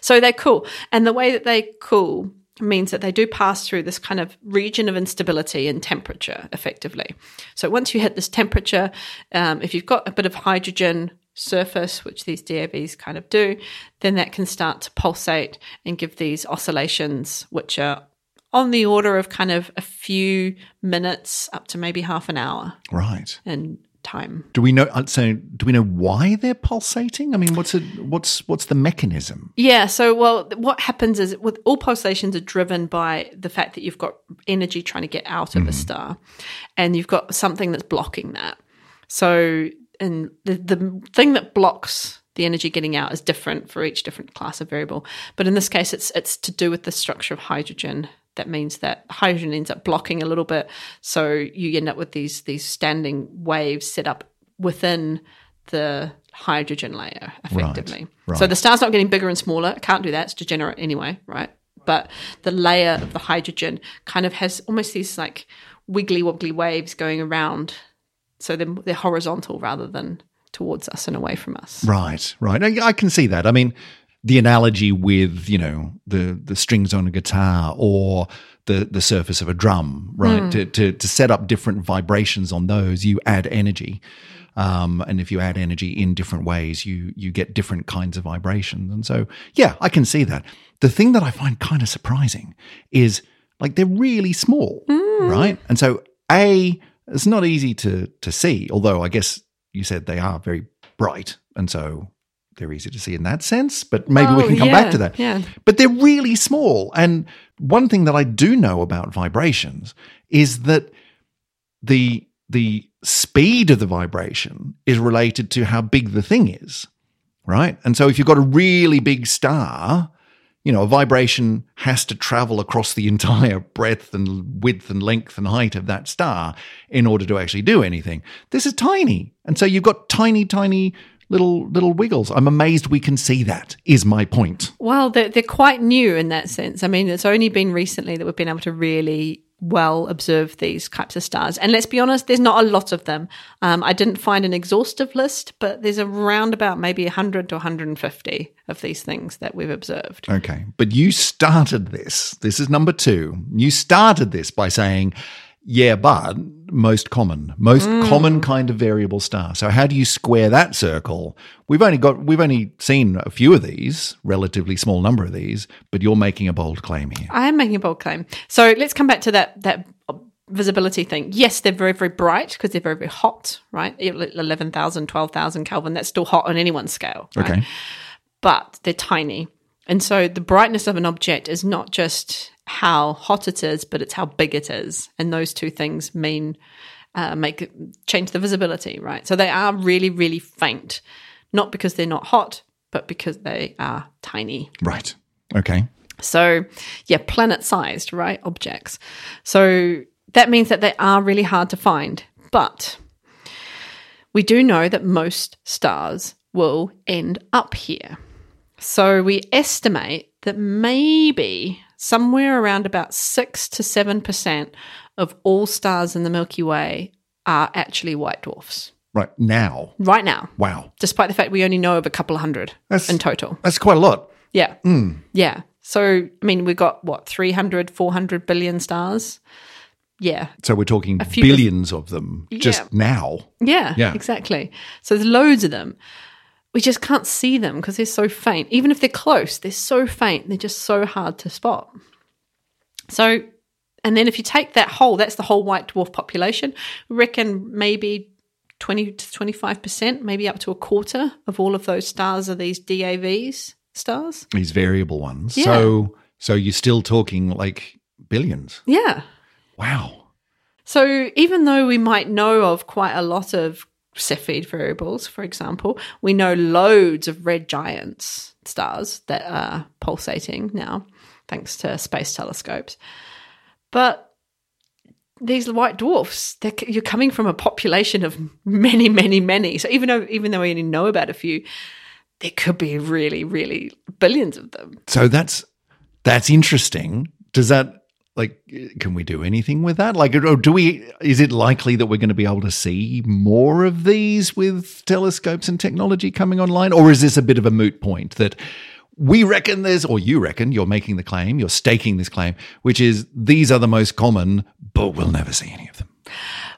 So they cool. And the way that they cool means that they do pass through this kind of region of instability and temperature effectively. So once you hit this temperature, if you've got a bit of hydrogen surface, which these DAVs kind of do, then that can start to pulsate and give these oscillations, which are on the order of kind of a few minutes up to maybe half an hour. Right. And time. Do we know why they're pulsating? I mean, what's the mechanism? Yeah, so what happens is with all pulsations are driven by the fact that you've got energy trying to get out of a star and you've got something that's blocking that. So and the thing that blocks the energy getting out is different for each different class of variable. But in this case it's to do with the structure of hydrogen. That means that hydrogen ends up blocking a little bit, so you end up with these standing waves set up within the hydrogen layer, effectively. Right. So the star's not getting bigger and smaller. It can't do that. It's degenerate anyway, right? But the layer of the hydrogen kind of has almost these like wiggly-wobbly waves going around, so they're horizontal rather than towards us and away from us. Right. I can see that. I mean, the analogy with, you know, the strings on a guitar or the surface of a drum, right? To set up different vibrations on those, you add energy. And if you add energy in different ways, you get different kinds of vibrations. And so, yeah, I can see that. The thing that I find kind of surprising is, like, they're really small, right? And so, it's not easy to see, although I guess you said they are very bright, and so they're easy to see in that sense, but maybe we can come back to that. Yeah. But they're really small. And one thing that I do know about vibrations is that the speed of the vibration is related to how big the thing is, right? And so if you've got a really big star, you know, a vibration has to travel across the entire breadth and width and length and height of that star in order to actually do anything. This is tiny. And so you've got tiny, tiny little wiggles. I'm amazed we can see that, is my point. Well, they're quite new in that sense. I mean, it's only been recently that we've been able to really well observe these types of stars. And let's be honest, there's not a lot of them. I didn't find an exhaustive list, but there's around about maybe 100 to 150 of these things that we've observed. Okay, but you started this. This is number two. You started this by saying, yeah, but most common kind of variable star. So how do you square that circle? We've only seen a few of these, relatively small number of these, but you're making a bold claim here. I am making a bold claim. So let's come back to that visibility thing. Yes, they're very, very bright because they're very, very hot, right? 11,000, 12,000 Kelvin, that's still hot on anyone's scale. Right? Okay. But they're tiny. And so the brightness of an object is not just how hot it is, but it's how big it is. And those two things mean change the visibility, right? So they are really, really faint, not because they're not hot, but because they are tiny. Right. Okay. So, yeah, planet-sized, right, objects. So that means that they are really hard to find. But we do know that most stars will end up here. So we estimate that maybe somewhere around about 6 to 7% of all stars in the Milky Way are actually white dwarfs. Right now? Right now. Wow. Despite the fact we only know of a couple of hundred in total. That's quite a lot. Yeah. Mm. Yeah. So, I mean, we've got, 300, 400 billion stars? Yeah. So we're talking billions of them just now. Yeah, exactly. So there's loads of them. We just can't see them because they're so faint. Even if they're close, they're so faint. They're just so hard to spot. So, and then if you take that whole, that's the whole white dwarf population, we reckon maybe 20 to 25%, maybe up to a quarter of all of those stars are these DAVs. Stars? These variable ones. Yeah. So you're still talking like billions. Yeah. Wow. So even though we might know of quite a lot of Cepheid variables, for example, we know loads of red giants stars that are pulsating now, thanks to space telescopes. But these white dwarfs, you're coming from a population of many, many, many. So even though we only know about a few, there could be really, really billions of them. So that's interesting. Does that, can we do anything with that? Is it likely that we're going to be able to see more of these with telescopes and technology coming online? Or is this a bit of a moot point that we reckon there's, or you reckon, you're making the claim, you're staking this claim, which is these are the most common, but we'll never see any of them?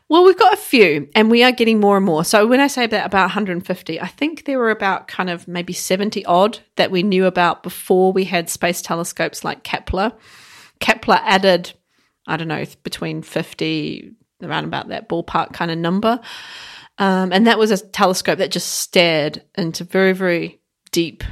Well, we've got a few, and we are getting more and more. So when I say that about 150, I think there were about kind of maybe 70-odd that we knew about before we had space telescopes like Kepler. Kepler added, I don't know, between 50, around about that ballpark kind of number. And that was a telescope that just stared into very, very deep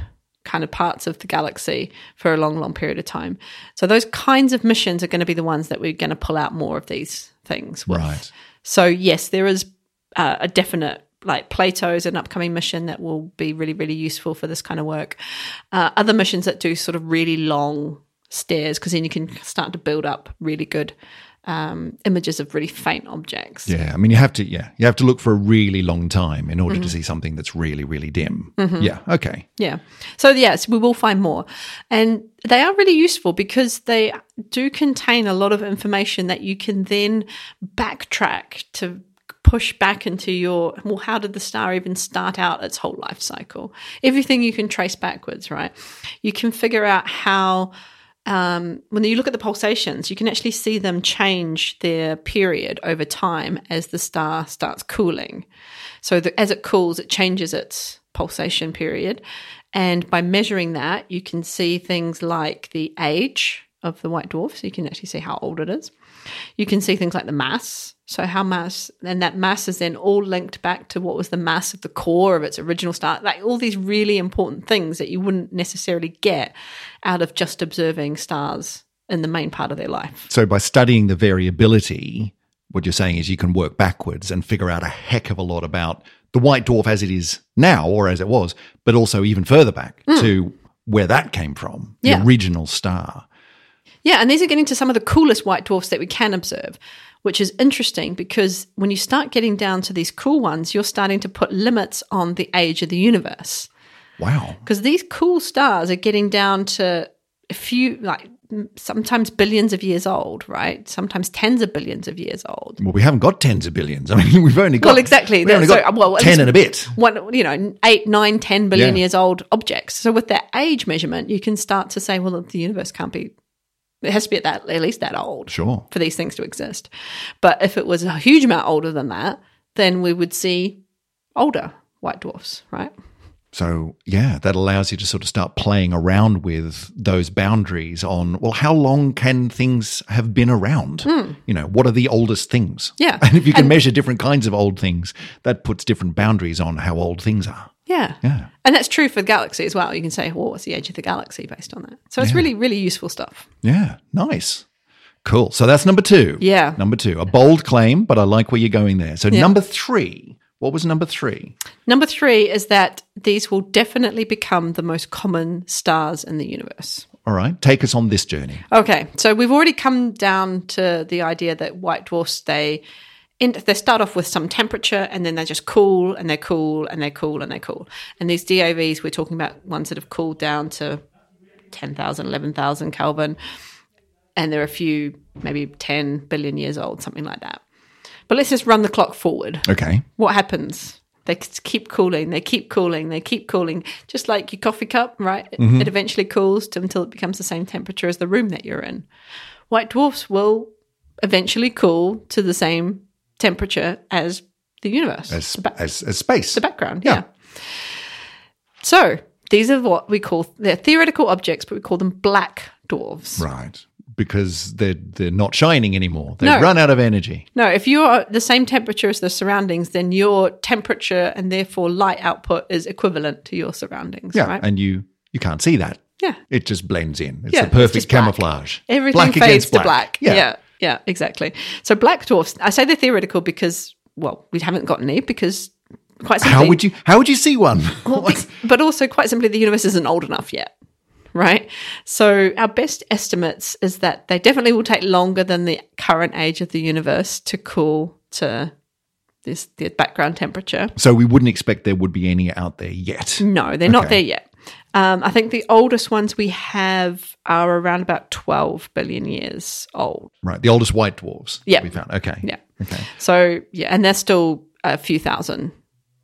kind of parts of the galaxy for a long, long period of time. So those kinds of missions are going to be the ones that we're going to pull out more of these things with. Right. So, yes, there is a definite, Plato's an upcoming mission that will be really, really useful for this kind of work. Other missions that do sort of really long stares, because then you can start to build up really good images of really faint objects. Yeah, I mean, you have to look for a really long time in order to see something that's really, really dim. Mm-hmm. Yeah, okay. Yeah. So, yes, we will find more. And they are really useful because they do contain a lot of information that you can then backtrack to push back into how did the star even start out its whole life cycle? Everything you can trace backwards, right? You can figure out how... when you look at the pulsations, you can actually see them change their period over time as the star starts cooling. So as it cools, it changes its pulsation period. And by measuring that, you can see things like the age of the white dwarf. So you can actually see how old it is. You can see things like the mass. So that mass is then all linked back to what was the mass of the core of its original star, all these really important things that you wouldn't necessarily get out of just observing stars in the main part of their life. So by studying the variability, what you're saying is you can work backwards and figure out a heck of a lot about the white dwarf as it is now or as it was, but also even further back to where that came from, the original star. Yeah, and these are getting to some of the coolest white dwarfs that we can observe, which is interesting because when you start getting down to these cool ones, you're starting to put limits on the age of the universe. Wow. Because these cool stars are getting down to a few, sometimes billions of years old, right? Sometimes tens of billions of years old. Well, we haven't got tens of billions. I mean, we've only got... Well, exactly. We've only got 10 and a bit. 8, 9, 10 billion years old objects. So with that age measurement, you can start to say, well, the universe can't be... It has to be at least that old for these things to exist. But if it was a huge amount older than that, then we would see older white dwarfs, right? So, yeah, that allows you to sort of start playing around with those boundaries on, well, how long can things have been around? Mm. What are the oldest things? Yeah. And if you can measure different kinds of old things, that puts different boundaries on how old things are. Yeah. Yeah. And that's true for the galaxy as well. You can say, well, what's the age of the galaxy based on that? So it's really, really useful stuff. Yeah. Nice. Cool. So that's number 2. Yeah. Number 2. A bold claim, but I like where you're going there. So number 3. What was number 3? Number 3 is that these will definitely become the most common stars in the universe. All right. Take us on this journey. Okay. So we've already come down to the idea that white dwarfs, they start off with some temperature and then they just cool and they cool and they cool and they cool. And these DAVs, we're talking about ones that have cooled down to 10,000, 11,000 Kelvin. And they're a few, maybe 10 billion years old, something like that. But let's just run the clock forward. Okay. What happens? They keep cooling, they keep cooling, they keep cooling. Just like your coffee cup, right? Mm-hmm. It eventually cools until it becomes the same temperature as the room that you're in. White dwarfs will eventually cool to the same temperature as the universe. As space. The background, yeah. So these are what we call, they're theoretical objects, but we call them black dwarfs. Right. Because they're not shining anymore. They've run out of energy. No, if you're the same temperature as the surroundings, then your temperature and therefore light output is equivalent to your surroundings, right? And you can't see that. Yeah. It just blends in. It's the perfect camouflage. Everything fades to black. Yeah, exactly. So black dwarfs, I say they're theoretical because, well, we haven't got any because quite simply. How would you see one? Well, but also quite simply the universe isn't old enough yet. Right? So our best estimates is that they definitely will take longer than the current age of the universe to cool to the background temperature. So we wouldn't expect there would be any out there yet. No, they're not there yet. I think the oldest ones we have are around about 12 billion years old. Right, the oldest white dwarfs we found. Okay. Yeah. Okay. So, and they're still a few thousand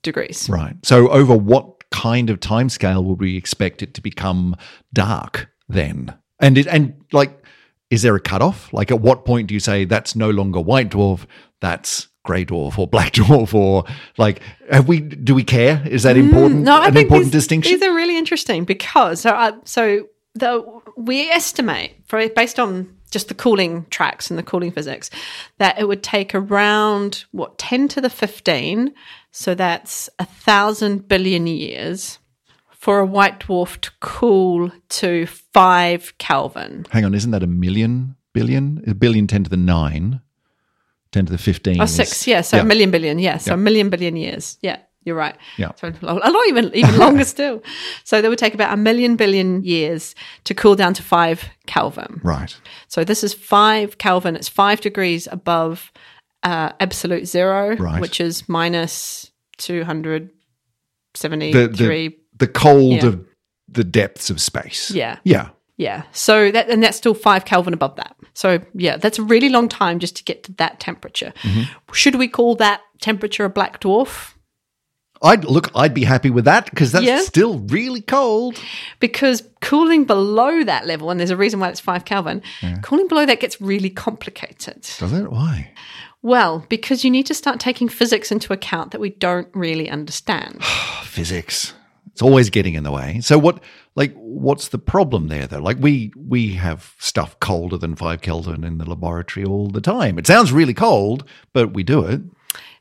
degrees. Right. So over what kind of timescale would we expect it to become dark then? And is there a cutoff? Like, at what point do you say that's no longer white dwarf, that's grey dwarf or black dwarf, or like, do we care? Is that important? No, I think important distinction. These are really interesting because we estimate based on just the cooling tracks and the cooling physics that it would take around 10 to the 15. So that's 1,000 billion years for a white dwarf to cool to 5 Kelvin. Hang on, isn't that a million billion? A billion 10 to the 9, 10 to the 15. Oh, 6, yeah, so a million billion, yeah. So a million billion years, yeah, you're right. Yeah. So a lot even longer still. So that would take about a million billion years to cool down to 5 Kelvin. Right. So this is 5 Kelvin. It's 5 degrees above absolute zero, right, which is minus 273. The cold of the depths of space. Yeah. Yeah. Yeah. So that's still 5 Kelvin above that. So, yeah, that's a really long time just to get to that temperature. Mm-hmm. Should we call that temperature a black dwarf? I'd be happy with that because that's still really cold. Because cooling below that level, and there's a reason why it's 5 Kelvin, cooling below that gets really complicated. Does it? Why? Well, because you need to start taking physics into account that we don't really understand. Physics. It's always getting in the way. So what's the problem there though? Like we have stuff colder than 5 Kelvin in the laboratory all the time. It sounds really cold, but we do it.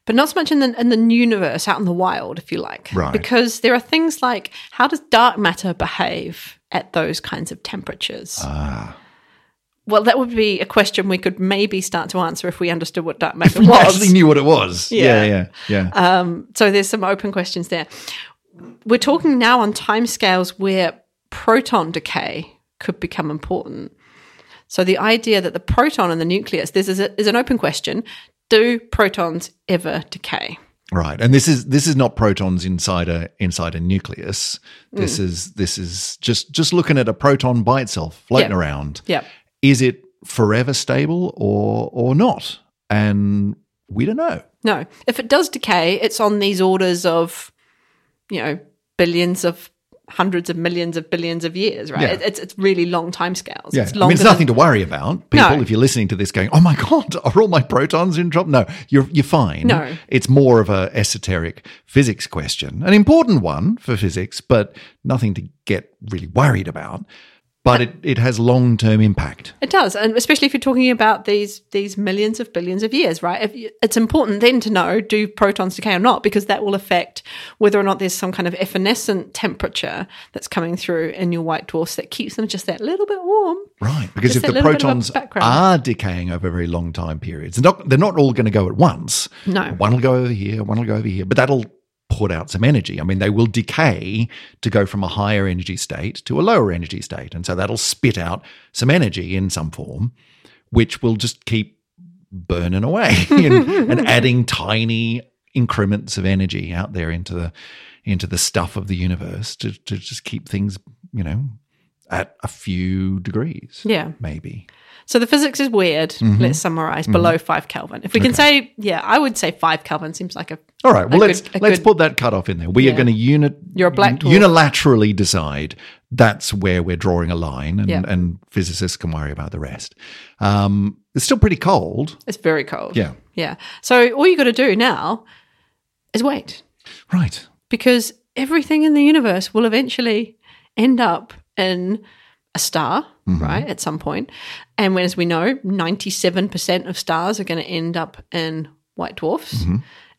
But not so much in the universe, out in the wild, if you like. Right. Because there are things like, how does dark matter behave at those kinds of temperatures? Ah. Well, that would be a question we could maybe start to answer if we understood what dark matter was. If we actually knew what it was. Yeah. So there's some open questions there. We're talking now on timescales where proton decay could become important. So the idea that the proton and the nucleus, this is an open question. Do protons ever decay? Right, and this is not protons inside a nucleus. This is just looking at a proton by itself floating around. Yeah. Is it forever stable or not? And we don't know. No. If it does decay, it's on these orders of, billions of hundreds of millions of billions of years, right? Yeah. It's really long timescales. Yeah. It's nothing to worry about, people, if you're listening to this going, oh my God, are all my protons in trouble? No, you're fine. No. It's more of a esoteric physics question, an important one for physics, but nothing to get really worried about. But it has long-term impact. It does, and especially if you're talking about these millions of billions of years, right? It's important then to know, do protons decay or not, because that will affect whether or not there's some kind of effervescent temperature that's coming through in your white dwarfs that keeps them just that little bit warm. Right, because if the protons are decaying over very long time periods, they're not all going to go at once. No. One will go over here, one will go over here, but that'll put out some energy. I mean, they will decay to go from a higher energy state to a lower energy state. And so that'll spit out some energy in some form, which will just keep burning away and adding tiny increments of energy out there into the stuff of the universe to just keep things, you know, at a few degrees. Yeah. Maybe. So the physics is weird, let's summarize, below 5 Kelvin. If we can say, yeah, I would say 5 Kelvin seems like a all right, well, let's put that cutoff in there. We are going to unilaterally decide that's where we're drawing a line, and physicists can worry about the rest. It's still pretty cold. It's very cold. Yeah. Yeah. So all you got to do now is wait. Right. Because everything in the universe will eventually end up in a star, right, at some point. And as we know, 97% of stars are going to end up in white dwarfs.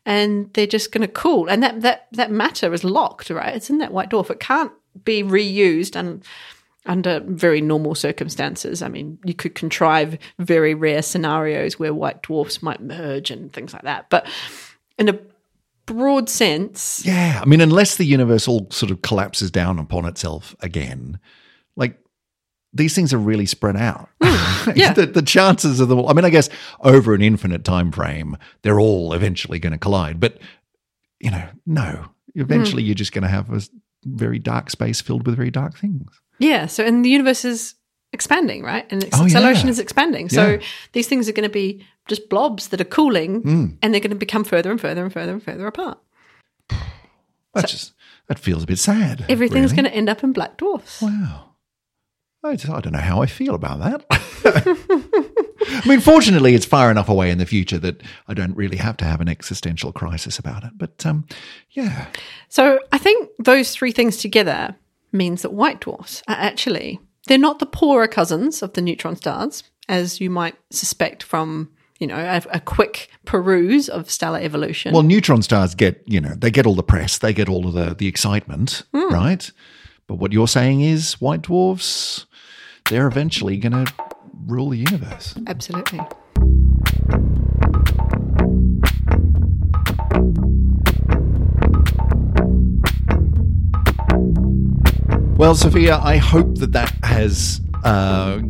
And they're just going to cool. And that matter is locked, right? It's in that white dwarf. It can't be reused under very normal circumstances. I mean, you could contrive very rare scenarios where white dwarfs might merge and things like that. But in a broad sense... Yeah, I mean, unless the universe all sort of collapses down upon itself again, like... These things are really spread out. Yeah. the chances of them, I mean, I guess over an infinite time frame, they're all eventually going to collide. But, you know, no. Eventually you're just going to have a very dark space filled with very dark things. Yeah. So, and the universe is expanding, right? And its acceleration is expanding. So these things are going to be just blobs that are cooling and they're going to become further and further and further and further apart. That feels a bit sad. Everything's going to end up in black dwarfs. Wow. I don't know how I feel about that. I mean, fortunately, it's far enough away in the future that I don't really have to have an existential crisis about it. But, yeah. So I think those three things together means that white dwarfs are actually, they're not the poorer cousins of the neutron stars, as you might suspect from, you know, a quick peruse of stellar evolution. Well, neutron stars get, you know, they get all the press, they get all of the excitement, right? But what you're saying is white dwarfs... They're eventually going to rule the universe. Absolutely. Well, Zofia, I hope that has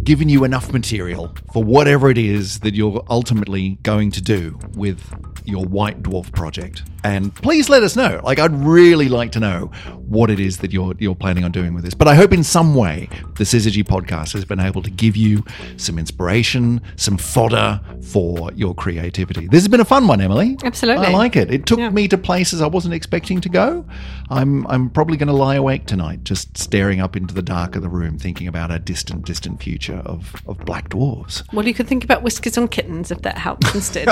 given you enough material for whatever it is that you're ultimately going to do with your white dwarf project. And please let us know. Like, I'd really like to know what it is that you're planning on doing with this. But I hope in some way the Syzygy podcast has been able to give you some inspiration, some fodder for your creativity. This has been a fun one, Emily. Absolutely. I like it. It took me to places I wasn't expecting to go. I'm probably going to lie awake tonight, just staring up into the dark of the room, thinking about a distant future of black dwarves. Well, you could think about Whiskers on Kittens if that helps instead.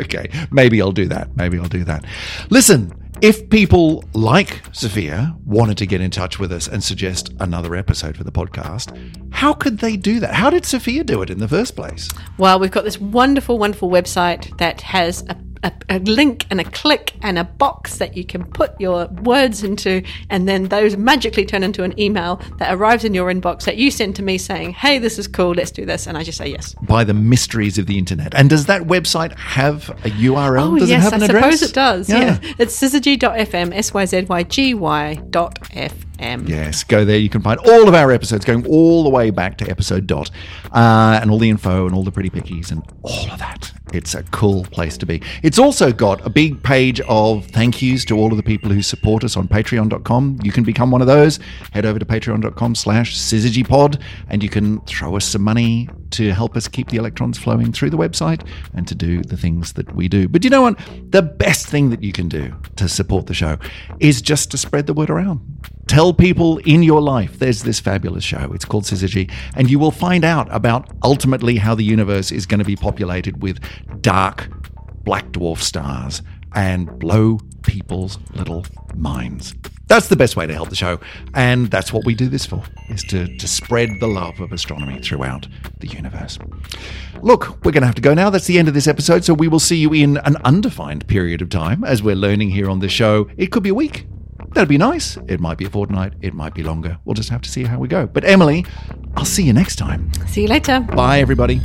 Okay. Maybe I'll do that. Listen, if people like Zofia wanted to get in touch with us and suggest another episode for the podcast, how could they do that? How did Zofia do it in the first place? Well, we've got this wonderful, wonderful website that has a link and a click and a box that you can put your words into, and then those magically turn into an email that arrives in your inbox that you send to me saying, hey, this is cool, let's do this, and I just say yes. By the mysteries of the internet. And does that website have a URL? Does it have an address? I suppose it does, yeah. It's syzygy.fm, syzygy.fm. Yes, go there. You can find all of our episodes going all the way back to episode dot and all the info and all the pretty pickies and all of that. It's a cool place to be. It's also got a big page of thank yous to all of the people who support us on patreon.com. You can become one of those. Head over to patreon.com/syzygypod and you can throw us some money to help us keep the electrons flowing through the website and to do the things that we do. But you know what? The best thing that you can do to support the show is just to spread the word around. Tell people in your life there's this fabulous show. It's called Syzygy, and you will find out about ultimately how the universe is going to be populated with dark black dwarf stars and blow people's little minds. That's the best way to help the show, and that's what we do this for, is to spread the love of astronomy throughout the universe. Look, we're going to have to go now. That's the end of this episode, so we will see you in an undefined period of time as we're learning here on the show. It could be a week. That'd be nice. It might be a fortnight. It might be longer. We'll just have to see how we go. But Emily, I'll see you next time. See you later. Bye, everybody.